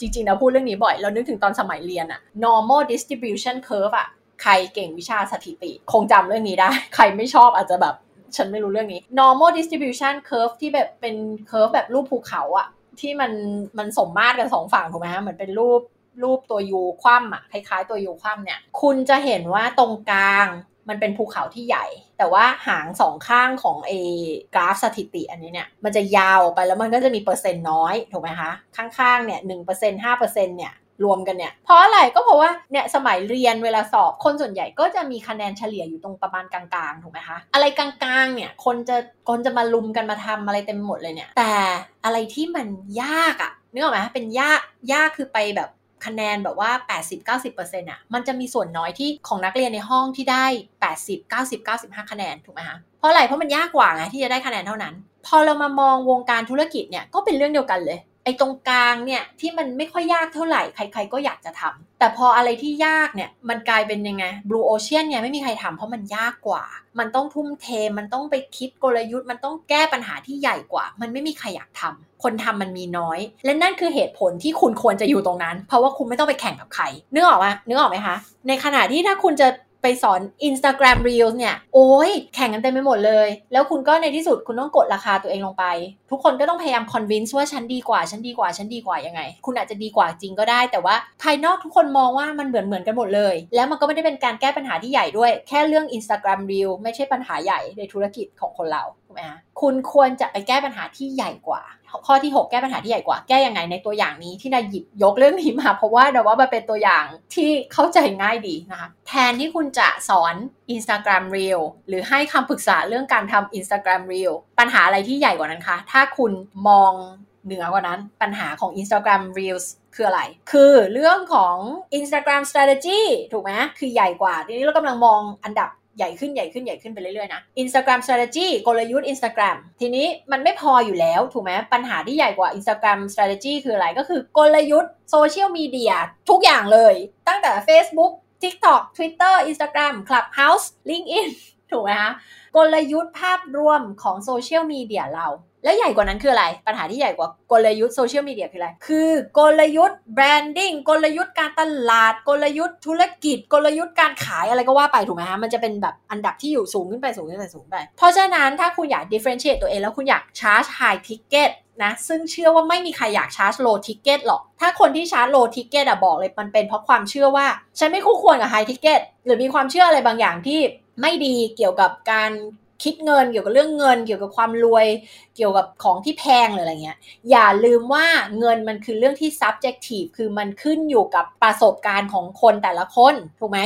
จริงๆเราพูดเรื่องนี้บ่อยเรานึกถึงตอนสมัยเรียนอะ normal distribution curve อะใครเก่งวิชาสถิติคงจำเรื่องนี้ได้ใครไม่ชอบอาจจะแบบฉันไม่รู้เรื่องนี้ normal distribution curve ที่แบบเป็น curve แบบรูปภูเขาอะที่มันสมมาตรกันสองฝั่งถูกไหมฮะเหมือนเป็นรูปตัวยูคว่ำอะคล้ายๆตัวยูคว่ำเนี่ยคุณจะเห็นว่าตรงกลางมันเป็นภูเขาที่ใหญ่แต่ว่าหางสองข้างของไอ้กราฟสถิติอันนี้เนี่ยมันจะยาวไปแล้วมันก็จะมีเปอร์เซ็นต์น้อยถูกไหมคะข้างๆเนี่ย 1% 5% เนี่ยรวมกันเนี่ยเพราะอะไรก็เพราะว่าเนี่ยสมัยเรียนเวลาสอบคนส่วนใหญ่ก็จะมีคะแนนเฉลี่ยอยู่ตรงประมาณกลางๆถูกไหมคะอะไรกลางๆเนี่ยคนจะมาลุมกันมาทำอะไรเต็มหมดเลยเนี่ยแต่อะไรที่มันยากอะนึกออกไหมเป็นยากคือไปแบบคะแนนแบบว่า 80-90% อ่ะมันจะมีส่วนน้อยที่ของนักเรียนในห้องที่ได้80 90 95คะแนนถูกไหมคะเพราะอะไรเพราะมันยากกว่าไงที่จะได้คะแนนเท่านั้นพอเรามามองวงการธุรกิจเนี่ยก็เป็นเรื่องเดียวกันเลยไอ้ตรงกลางเนี่ยที่มันไม่ค่อยยากเท่าไหร่ใครๆก็อยากจะทำแต่พออะไรที่ยากเนี่ยมันกลายเป็นยังไง Blue Ocean เนี่ยไม่มีใครทำเพราะมันยากกว่ามันต้องทุ่มเทมันต้องไปคิดกลยุทธ์มันต้องแก้ปัญหาที่ใหญ่กว่ามันไม่มีใครอยากทำคนทำมันมีน้อยและนั่นคือเหตุผลที่คุณควรจะอยู่ตรงนั้นเพราะว่าคุณไม่ต้องไปแข่งกับใครนึกออกไหมคะในขณะที่ถ้าคุณจะไปสอน Instagram Reels เนี่ยโอ้ยแข่งกันเต็มไปหมดเลยแล้วคุณก็ในที่สุดคุณต้องกดราคาตัวเองลงไปทุกคนก็ต้องพยายาม convince ว่าฉันดีกว่ายังไงคุณอาจจะดีกว่าจริงก็ได้แต่ว่าภายนอกทุกคนมองว่ามันเหมือนกันหมดเลยแล้วมันก็ไม่ได้เป็นการแก้ปัญหาที่ใหญ่ด้วยแค่เรื่อง Instagram Reels ไม่ใช่ปัญหาใหญ่ในธุรกิจของคนเราถูกมั้ยฮะคุณควรจะไปแก้ปัญหาที่ใหญ่กว่าข้อที่6แก้ปัญหาที่ใหญ่กว่าแก้ยังไงในตัวอย่างนี้ที่นายหยิบยกเรื่องนี้มาเพราะว่าเราว่ามันเป็นตัวอย่างที่เข้าใจง่ายดีนะคะแทนที่คุณจะสอน Instagram Reel หรือให้คำปรึกษาเรื่องการทำ Instagram Reel ปัญหาอะไรที่ใหญ่กว่านั้นคะถ้าคุณมองเหนือกว่านั้นปัญหาของ Instagram Reels คืออะไรคือเรื่องของ Instagram Strategy ถูกไหมคือใหญ่กว่าทีนี้เรากำลังมองอันดับใหญ่ขึ้นไปเรื่อยๆนะ Instagram Strategy กลยุทธ์ Instagram ทีนี้มันไม่พออยู่แล้วถูกไหมปัญหาที่ใหญ่กว่า Instagram Strategy คืออะไรก็คือกลยุทธ์โซเชียลมีเดียทุกอย่างเลยตั้งแต่ Facebook TikTok Twitter Instagram Clubhouse LinkedIn ถูกไหมคะกลยุทธ์ภาพรวมของโซเชียลมีเดียเราแล้วใหญ่กว่านั้นคืออะไรปัญหาที่ใหญ่กว่ากลยุทธ์โซเชียลมีเดียคืออะไรคือกลยุทธ์แบรนดิ้งกลยุทธ์การตลาดกลยุทธ์ธุรกิจกลยุทธ์การขายอะไรก็ว่าไปถูกไหมฮะมันจะเป็นแบบอันดับที่อยู่สูงขึ้นไปเพราะฉะนั้นถ้าคุณอยาก differentiate ตัวเองแล้วคุณอยาก charge high ticket นะซึ่งเชื่อว่าไม่มีใครอยาก charge low ticket หรอกถ้าคนที่ charge low ticket อะบอกเลยมันเป็นเพราะความเชื่อว่าฉันไม่คู่ควรกับ high ticket หรือมีความเชื่ออะไรบางอย่างที่ไม่ดีเกี่ยวกับการคิดเงินเกี่ยวกับเรื่องเงินเกี่ยวกับความรวยเกี่ยวกับของที่แพงหรืออะไรเงี้ยอย่าลืมว่าเงินมันคือเรื่องที่ subjective คือมันขึ้นอยู่กับประสบการณ์ของคนแต่ละคนถูกไหม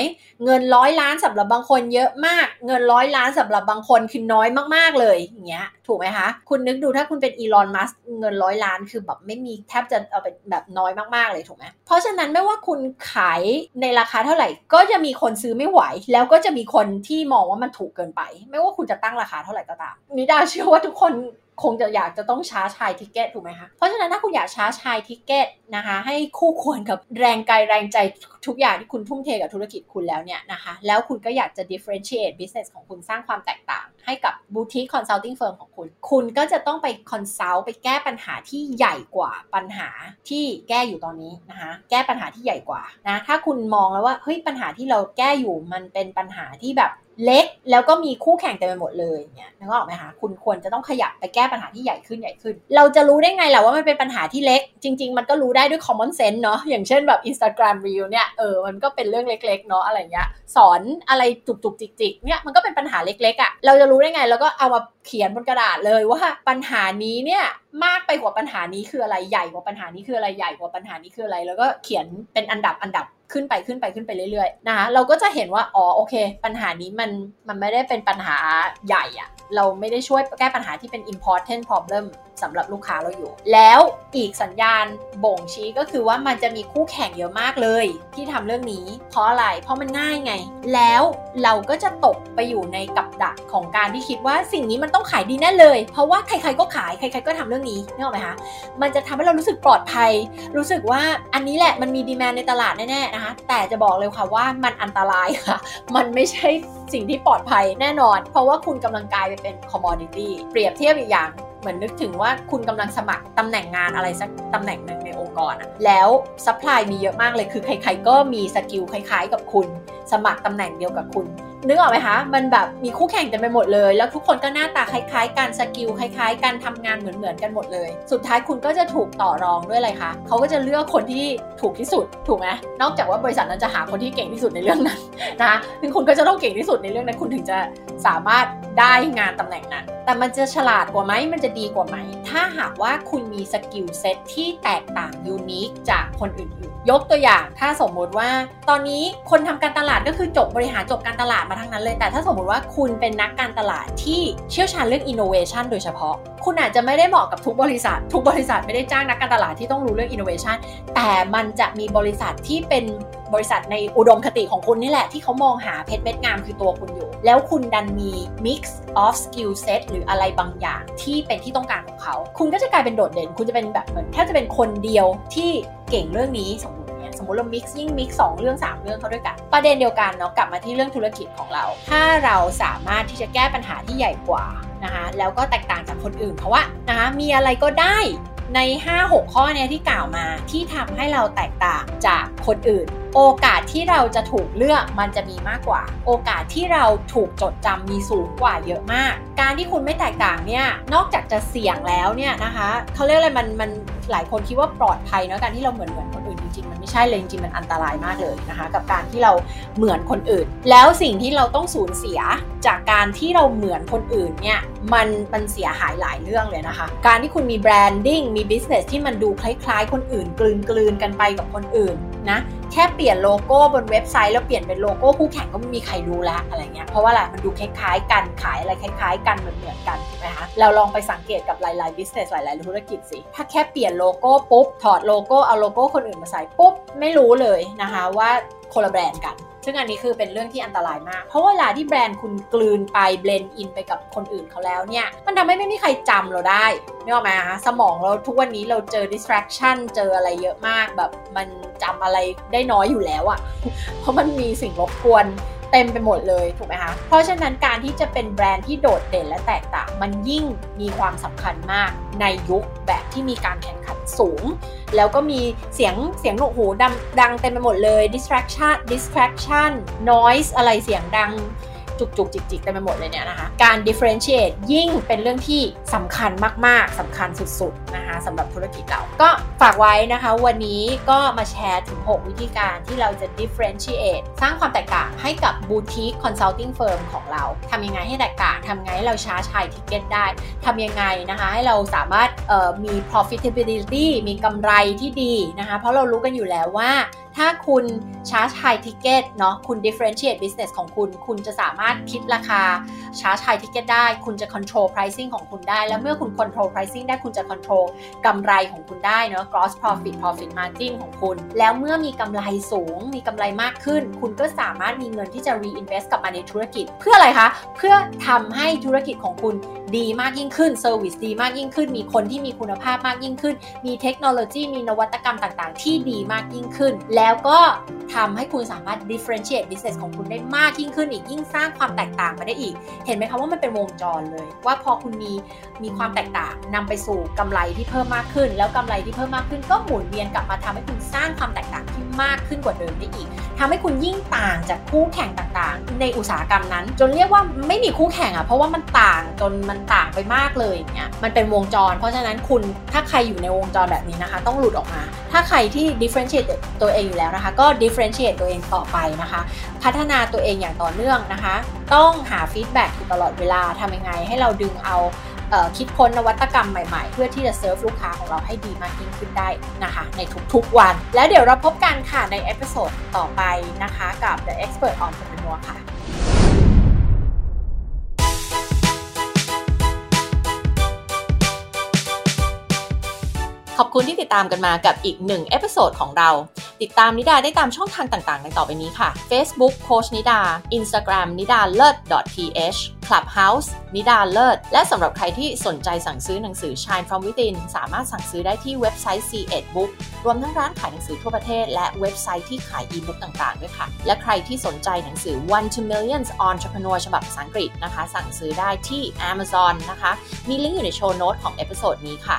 เงินร้อยล้านสำหรับบางคนเยอะมากเงินร้อยล้านสำหรับบางคนคือน้อยมากๆเลยอย่างเงี้ยถูกไหมคะคุณนึกดูถ้าคุณเป็นอีลอนมัสก์เงินร้อยล้านคือแบบไม่มีแทบจะเอาเป็นแบบน้อยมากๆเลยถูกไหมเพราะฉะนั้นไม่ว่าคุณขายในราคาเท่าไหร่ก็จะมีคนซื้อไม่ไหวแล้วก็จะมีคนที่มองว่ามันถูกเกินไปไม่ว่าคุณจะตั้งราคาเท่าไหร่ก็ตามนิดาเชื่อว่าทุกคนคงจะอยากจะต้องชาร์จไฮทิเก็ตถูกไหมคะเพราะฉะนั้นถ้าคุณอยากชาร์จไฮทิเก็ตนะคะให้คู่ควรกับแรงกายแรงใจทุกอย่างที่คุณทุ่มเทกับธุรกิจคุณแล้วเนี่ยนะคะแล้วคุณก็อยากจะ differentiate business ของคุณสร้างความแตกต่างให้กับ boutique consulting firm ของคุณคุณก็จะต้องไป consult ไปแก้ปัญหาที่ใหญ่กว่าปัญหาที่แก้อยู่ตอนนี้นะคะแก้ปัญหาที่ใหญ่กว่านะถ้าคุณมองแล้วว่าเฮ้ยปัญหาที่เราแก้อยู่มันเป็นปัญหาที่แบบเล็กแล้วก็มีคู่แข่งเต็มไปหมดเลยเนี่ยนึกออกไหมคะคุณควรจะต้องขยับไปแก้ปัญหาที่ใหญ่ขึ้นเราจะรู้ได้ไงล่ะว่ามันเป็นปัญหาที่เล็กจริงๆมันก็รู้ได้ด้วย common sense เนาะอย่างเช่นแบบ Instagram Reel เนี่ยมันก็เป็นเรื่องเล็กๆเนาะอะไรเงี้ยสอนอะไรจุกๆจิกๆเนี่ยมันก็เป็นปัญหาเล็กๆอ่ะเราจะรู้ได้ไงแล้วก็เอามาเขียนบนกระดาษเลยว่าปัญหานี้เนี่ยมากไปกว่าปัญหานี้คืออะไรใหญ่กว่าปัญหานี้คืออะไรใหญ่กว่าปัญหานี้คืออะไรแล้วก็เขียนเป็นอันดับขึ้นไปเรื่อยๆนะคะเราก็จะเห็นว่าอ๋อโอเคปัญหานี้มันไม่ได้เป็นปัญหาใหญ่อะเราไม่ได้ช่วยแก้ปัญหาที่เป็น important problem สำหรับลูกค้าเราอยู่แล้วอีกสัญญาณบ่งชี้ก็คือว่ามันจะมีคู่แข่งเยอะมากเลยที่ทำเรื่องนี้เพราะอะไรเพราะมันง่ายไงแล้วเราก็จะตกไปอยู่ในกับดักของการที่คิดว่าสิ่งนี้มันต้องขายดีแน่เลยเพราะว่าใครๆก็ขายใครๆก็ทำเรื่องนี้นึกออกไหมคะมันจะทำให้เรารู้สึกปลอดภัยรู้สึกว่าอันนี้แหละมันมี demand ในตลาดแน่ๆนะคะแต่จะบอกเลยค่ะว่ามันอันตรายค่ะมันไม่ใช่สิ่งที่ปลอดภัยแน่นอนเพราะว่าคุณกำลังกลายไปเป็น commodity เปรียบเทียบอีกอย่าง มือนนึกถึงว่าคุณกำลังสมัครตำแหน่งงานอะไรสักตำแหน่งหนึ่งในองค์กรอะแล้วซัพพลายมีเยอะมากเลยคือใครๆก็มีสกิลคล้ายๆกับคุณสมัครตำแหน่งเดียวกับคุณนึกออกไหมคะมันแบบมีคู่แข่งกันไปหมดเลยแล้วทุกคนก็หน้าตาคล้ายๆกันสกิลคล้ายๆกันทำงานเหมือนกันหมดเลยสุดท้ายคุณก็จะถูกต่อรองด้วยอะไรคะเขาก็จะเลือกคนที่ถูกที่สุดถูกไหมนอกจากว่าบริษัทนั้นจะหาคนที่เก่งที่สุดในเรื่องนั้นนะคะซึ่งคุณก็จะต้องเก่งที่สุดในเรื่องนั้นคุณถึงจะสามารถได้งานตำแหน่งนั้นแต่มันจะฉลาดกว่าไหมมันจะดีกว่าไหมถ้าหากว่าคุณมีสกิลเซ็ตที่แตกต่างยูนิคจากคนอื่นๆยกตัวอย่างถ้าสมมติว่าตอนนี้คนทำการตลาดก็คือจบบริหารจบการตลาดมาทั้งนั้นเลยแต่ถ้าสมมติว่าคุณเป็นนักการตลาดที่เชี่ยวชาญเรื่อง innovation โดยเฉพาะคุณอาจจะไม่ได้เหมาะกับทุกบริษัทไม่ได้จ้างนักการตลาดที่ต้องรู้เรื่อง innovation แต่มันจะมีบริษัทที่เป็นบริษัทในอุดมคติของคุณนี่แหละที่เขามองหาเพชรเม็ดงามคือตัวคุณอยู่แล้วคุณดันมี mix of skill set หรืออะไรบางอย่างที่เป็นที่ต้องการของเขาคุณก็จะกลายเป็นโดดเด่นคุณจะเป็นแบบเหมือนแทบจะเป็นคนเดียวที่เก่งเรื่องนี้สมมติเรา mix 2 เรื่อง 3 เรื่องเข้าด้วยกันประเด็นเดียวกันเนาะกลับมาที่เรื่องธุรกิจของเราถ้าเราสามารถที่จะแก้ปัญหาที่ใหญ่กว่านะคะแล้วก็แตกต่างจากคนอื่นเพราะว่านะคะมีอะไรก็ได้ใน 5-6 ข้อเนี่ยที่กล่าวมาที่ทำให้เราแตกต่างจากคนอื่นโอกาสที่เราจะถูกเลือกมันจะมีมากกว่าโอกาสที่เราถูกจดจำมีสูงกว่าเยอะมากการที่คุณไม่แตกต่างเนี่ยนอกจากจะเสี่ยงแล้วเนี่ยนะคะเขาเรียกอะไรมันหลายคนคิดว่าปลอดภัยเนาะการที่เราเหมือนคนอื่นจริงๆมันไม่ใช่เลยจริงๆมันอันตรายมากเลยนะคะกับการที่เราเหมือนคนอื่นแล้วสิ่งที่เราต้องสูญเสียจากการที่เราเหมือนคนอื่นเนี่ยมันเสียหายหลายเรื่องเลยนะคะการที่คุณมีแบรนดิ้งมีบิสเนสที่มันดูคล้ายๆคนอื่นกลืนกันไปกับคนอื่นนะแค่เปลี่ยนโลโก้บนเว็บไซต์แล้วเปลี่ยนเป็นโลโก้คู่แข่งก็ไม่มีใครรู้ละอะไรเงี้ยเพราะว่าอะไรมันดูคล้ายๆกันขายอะไรคล้ายๆกันเหมือนกันถูกไหมคะเราลองไปสังเกตกับหลายๆ business หลายๆธุรกิจสิถ้าแค่เปลี่ยนโลโก้ปุ๊บถอดโลโก้เอาโลโก้คนอื่นมาใส่ปุ๊บไม่รู้เลยนะคะว่าคนละแบรนด์กันซึ่งอันนี้คือเป็นเรื่องที่อันตรายมากเพราะเวลาที่แบรนด์คุณกลืนไปเบลนด์อินไปกับคนอื่นเขาแล้วเนี่ยมันทำให้ไม่มีใครจำเราได้นึกออกไหมคะสมองเราทุกวันนี้เราเจอ distraction เจออะไรเยอะมากแบบมันจำอะไรได้น้อยอยู่แล้วอะเพราะมันมีสิ่งรบกวนเต็มไปหมดเลยถูกไหมคะเพราะฉะนั้นการที่จะเป็นแบรนด์ที่โดดเด่นและแตกต่างมันยิ่งมีความสำคัญมากในยุคแบบที่มีการแข่งขันสูงแล้วก็มีเสียงหนวกหูดังเต็มไปหมดเลย distraction noise อะไรเสียงดังจุกๆจิกๆเต็มไปหมดเลยเนี่ยนะคะการ differentiate ยิ่งเป็นเรื่องที่สำคัญมากๆสำคัญสุดๆนะคะสำหรับธุรกิจเราก็ฝากไว้นะคะวันนี้ก็มาแชร์ถึง 6 วิธีการที่เราจะ differentiate สร้างความแตกต่างให้กับ boutique consulting firm ของเราทำยังไงให้แตกต่างทำยังไงให้เราชาร์จ high ticket ได้ทำยังไงนะคะให้เราสามารถมี profitability มีกำไรที่ดีนะคะเพราะเรารู้กันอยู่แล้วว่าถ้าคุณชาร์จ high ticket เนาะคุณ differentiate business ของคุณจะสามารถคิดราคาชาร์จ high ticket ได้คุณจะ control pricing ของคุณได้แล้วเมื่อคุณ control pricing ได้คุณจะ control กำไรของคุณได้เนาะ gross profit margin ของคุณแล้วเมื่อมีกำไรสูงมีกำไรมากขึ้นคุณก็สามารถมีเงินที่จะ reinvest กลับมาในธุรกิจเพื่ออะไรคะเพื่อทำให้ธุรกิจของคุณดีมากยิ่งขึ้น service ดีมากยิ่งขึ้นมีคนที่มีคุณภาพมากยิ่งขึ้นมีเทคโนโลยีมีนวัตกรรมต่างๆที่ดีมากยิ่งขึ้นแล้วก็ทำให้คุณสามารถ differentiate business ของคุณได้มากยิ่งขึ้นอีกยิ่งสร้างความแตกต่างไปได้อีกเห็นไหมคะว่ามันเป็นวงจรเลยว่าพอคุณมีความแตกต่างนำไปสู่กำไรที่เพิ่มมากขึ้นแล้วกำไรที่เพิ่มมากขึ้นก็หมุนเวียนกลับมาทำให้คุณสร้างความแตกต่างที่มากขึ้นกว่าเดิมได้อีกทำให้คุณยิ่งต่างจากคู่แข่งต่างๆในอุตสาหกรรมนั้นจนเรียกว่าไม่มีคู่แข่งอ่ะเพราะว่ามันต่างจนมันต่างไปมากเลยอย่างเงี้ยมันเป็นวงจรเพราะฉะนั้นคุณถ้าใครอยู่ในวงจรแบบนี้นะคะต้องหลุดออกมาถ้าใครที่ differentiate ตัวเองอยู่แล้วนะคะก็ differentiate ตัวเองต่อไปนะคะพัฒนาตัวเองอย่างต่อเนื่องนะคะต้องหา feedback อยู่ตลอดเวลาทำยังไงให้เราดึงเอาคิดค้นนวัตกรรมใหม่ๆเพื่อที่จะเซิร์ฟลูกค้าของเราให้ดีมากยิ่งขึ้นได้นะคะในทุกๆวันแล้วเดี๋ยวเราพบกันค่ะในเอพิโซดต่อไปนะคะกับ The Expert Entrepreneur ค่ะขอบคุณที่ติดตามกันมากับอีก1 เอพิโซดของเรา ติดตามนิดาได้ตามช่องทางต่างๆในต่อไปนี้ค่ะ Facebook โค้ชนิดา Instagram นิดาเลิศ .th Clubhouse นิดาเลิศและสำหรับใครที่สนใจสั่งซื้อหนังสือ Shine from Within สามารถสั่งซื้อได้ที่เว็บไซต์ C1 Book รวมทั้งร้านขายหนังสือทั่วประเทศและเว็บไซต์ที่ขาย e-book ต่างๆด้วยค่ะและใครที่สนใจหนังสือ One to Millions Entrepreneur ฉบับภาษาอังกฤษนะคะสั่งซื้อได้ที่ Amazon นะคะมีลิงก์อยู่ในโชว์โน้ตของเอพิโซดนี้ค่ะ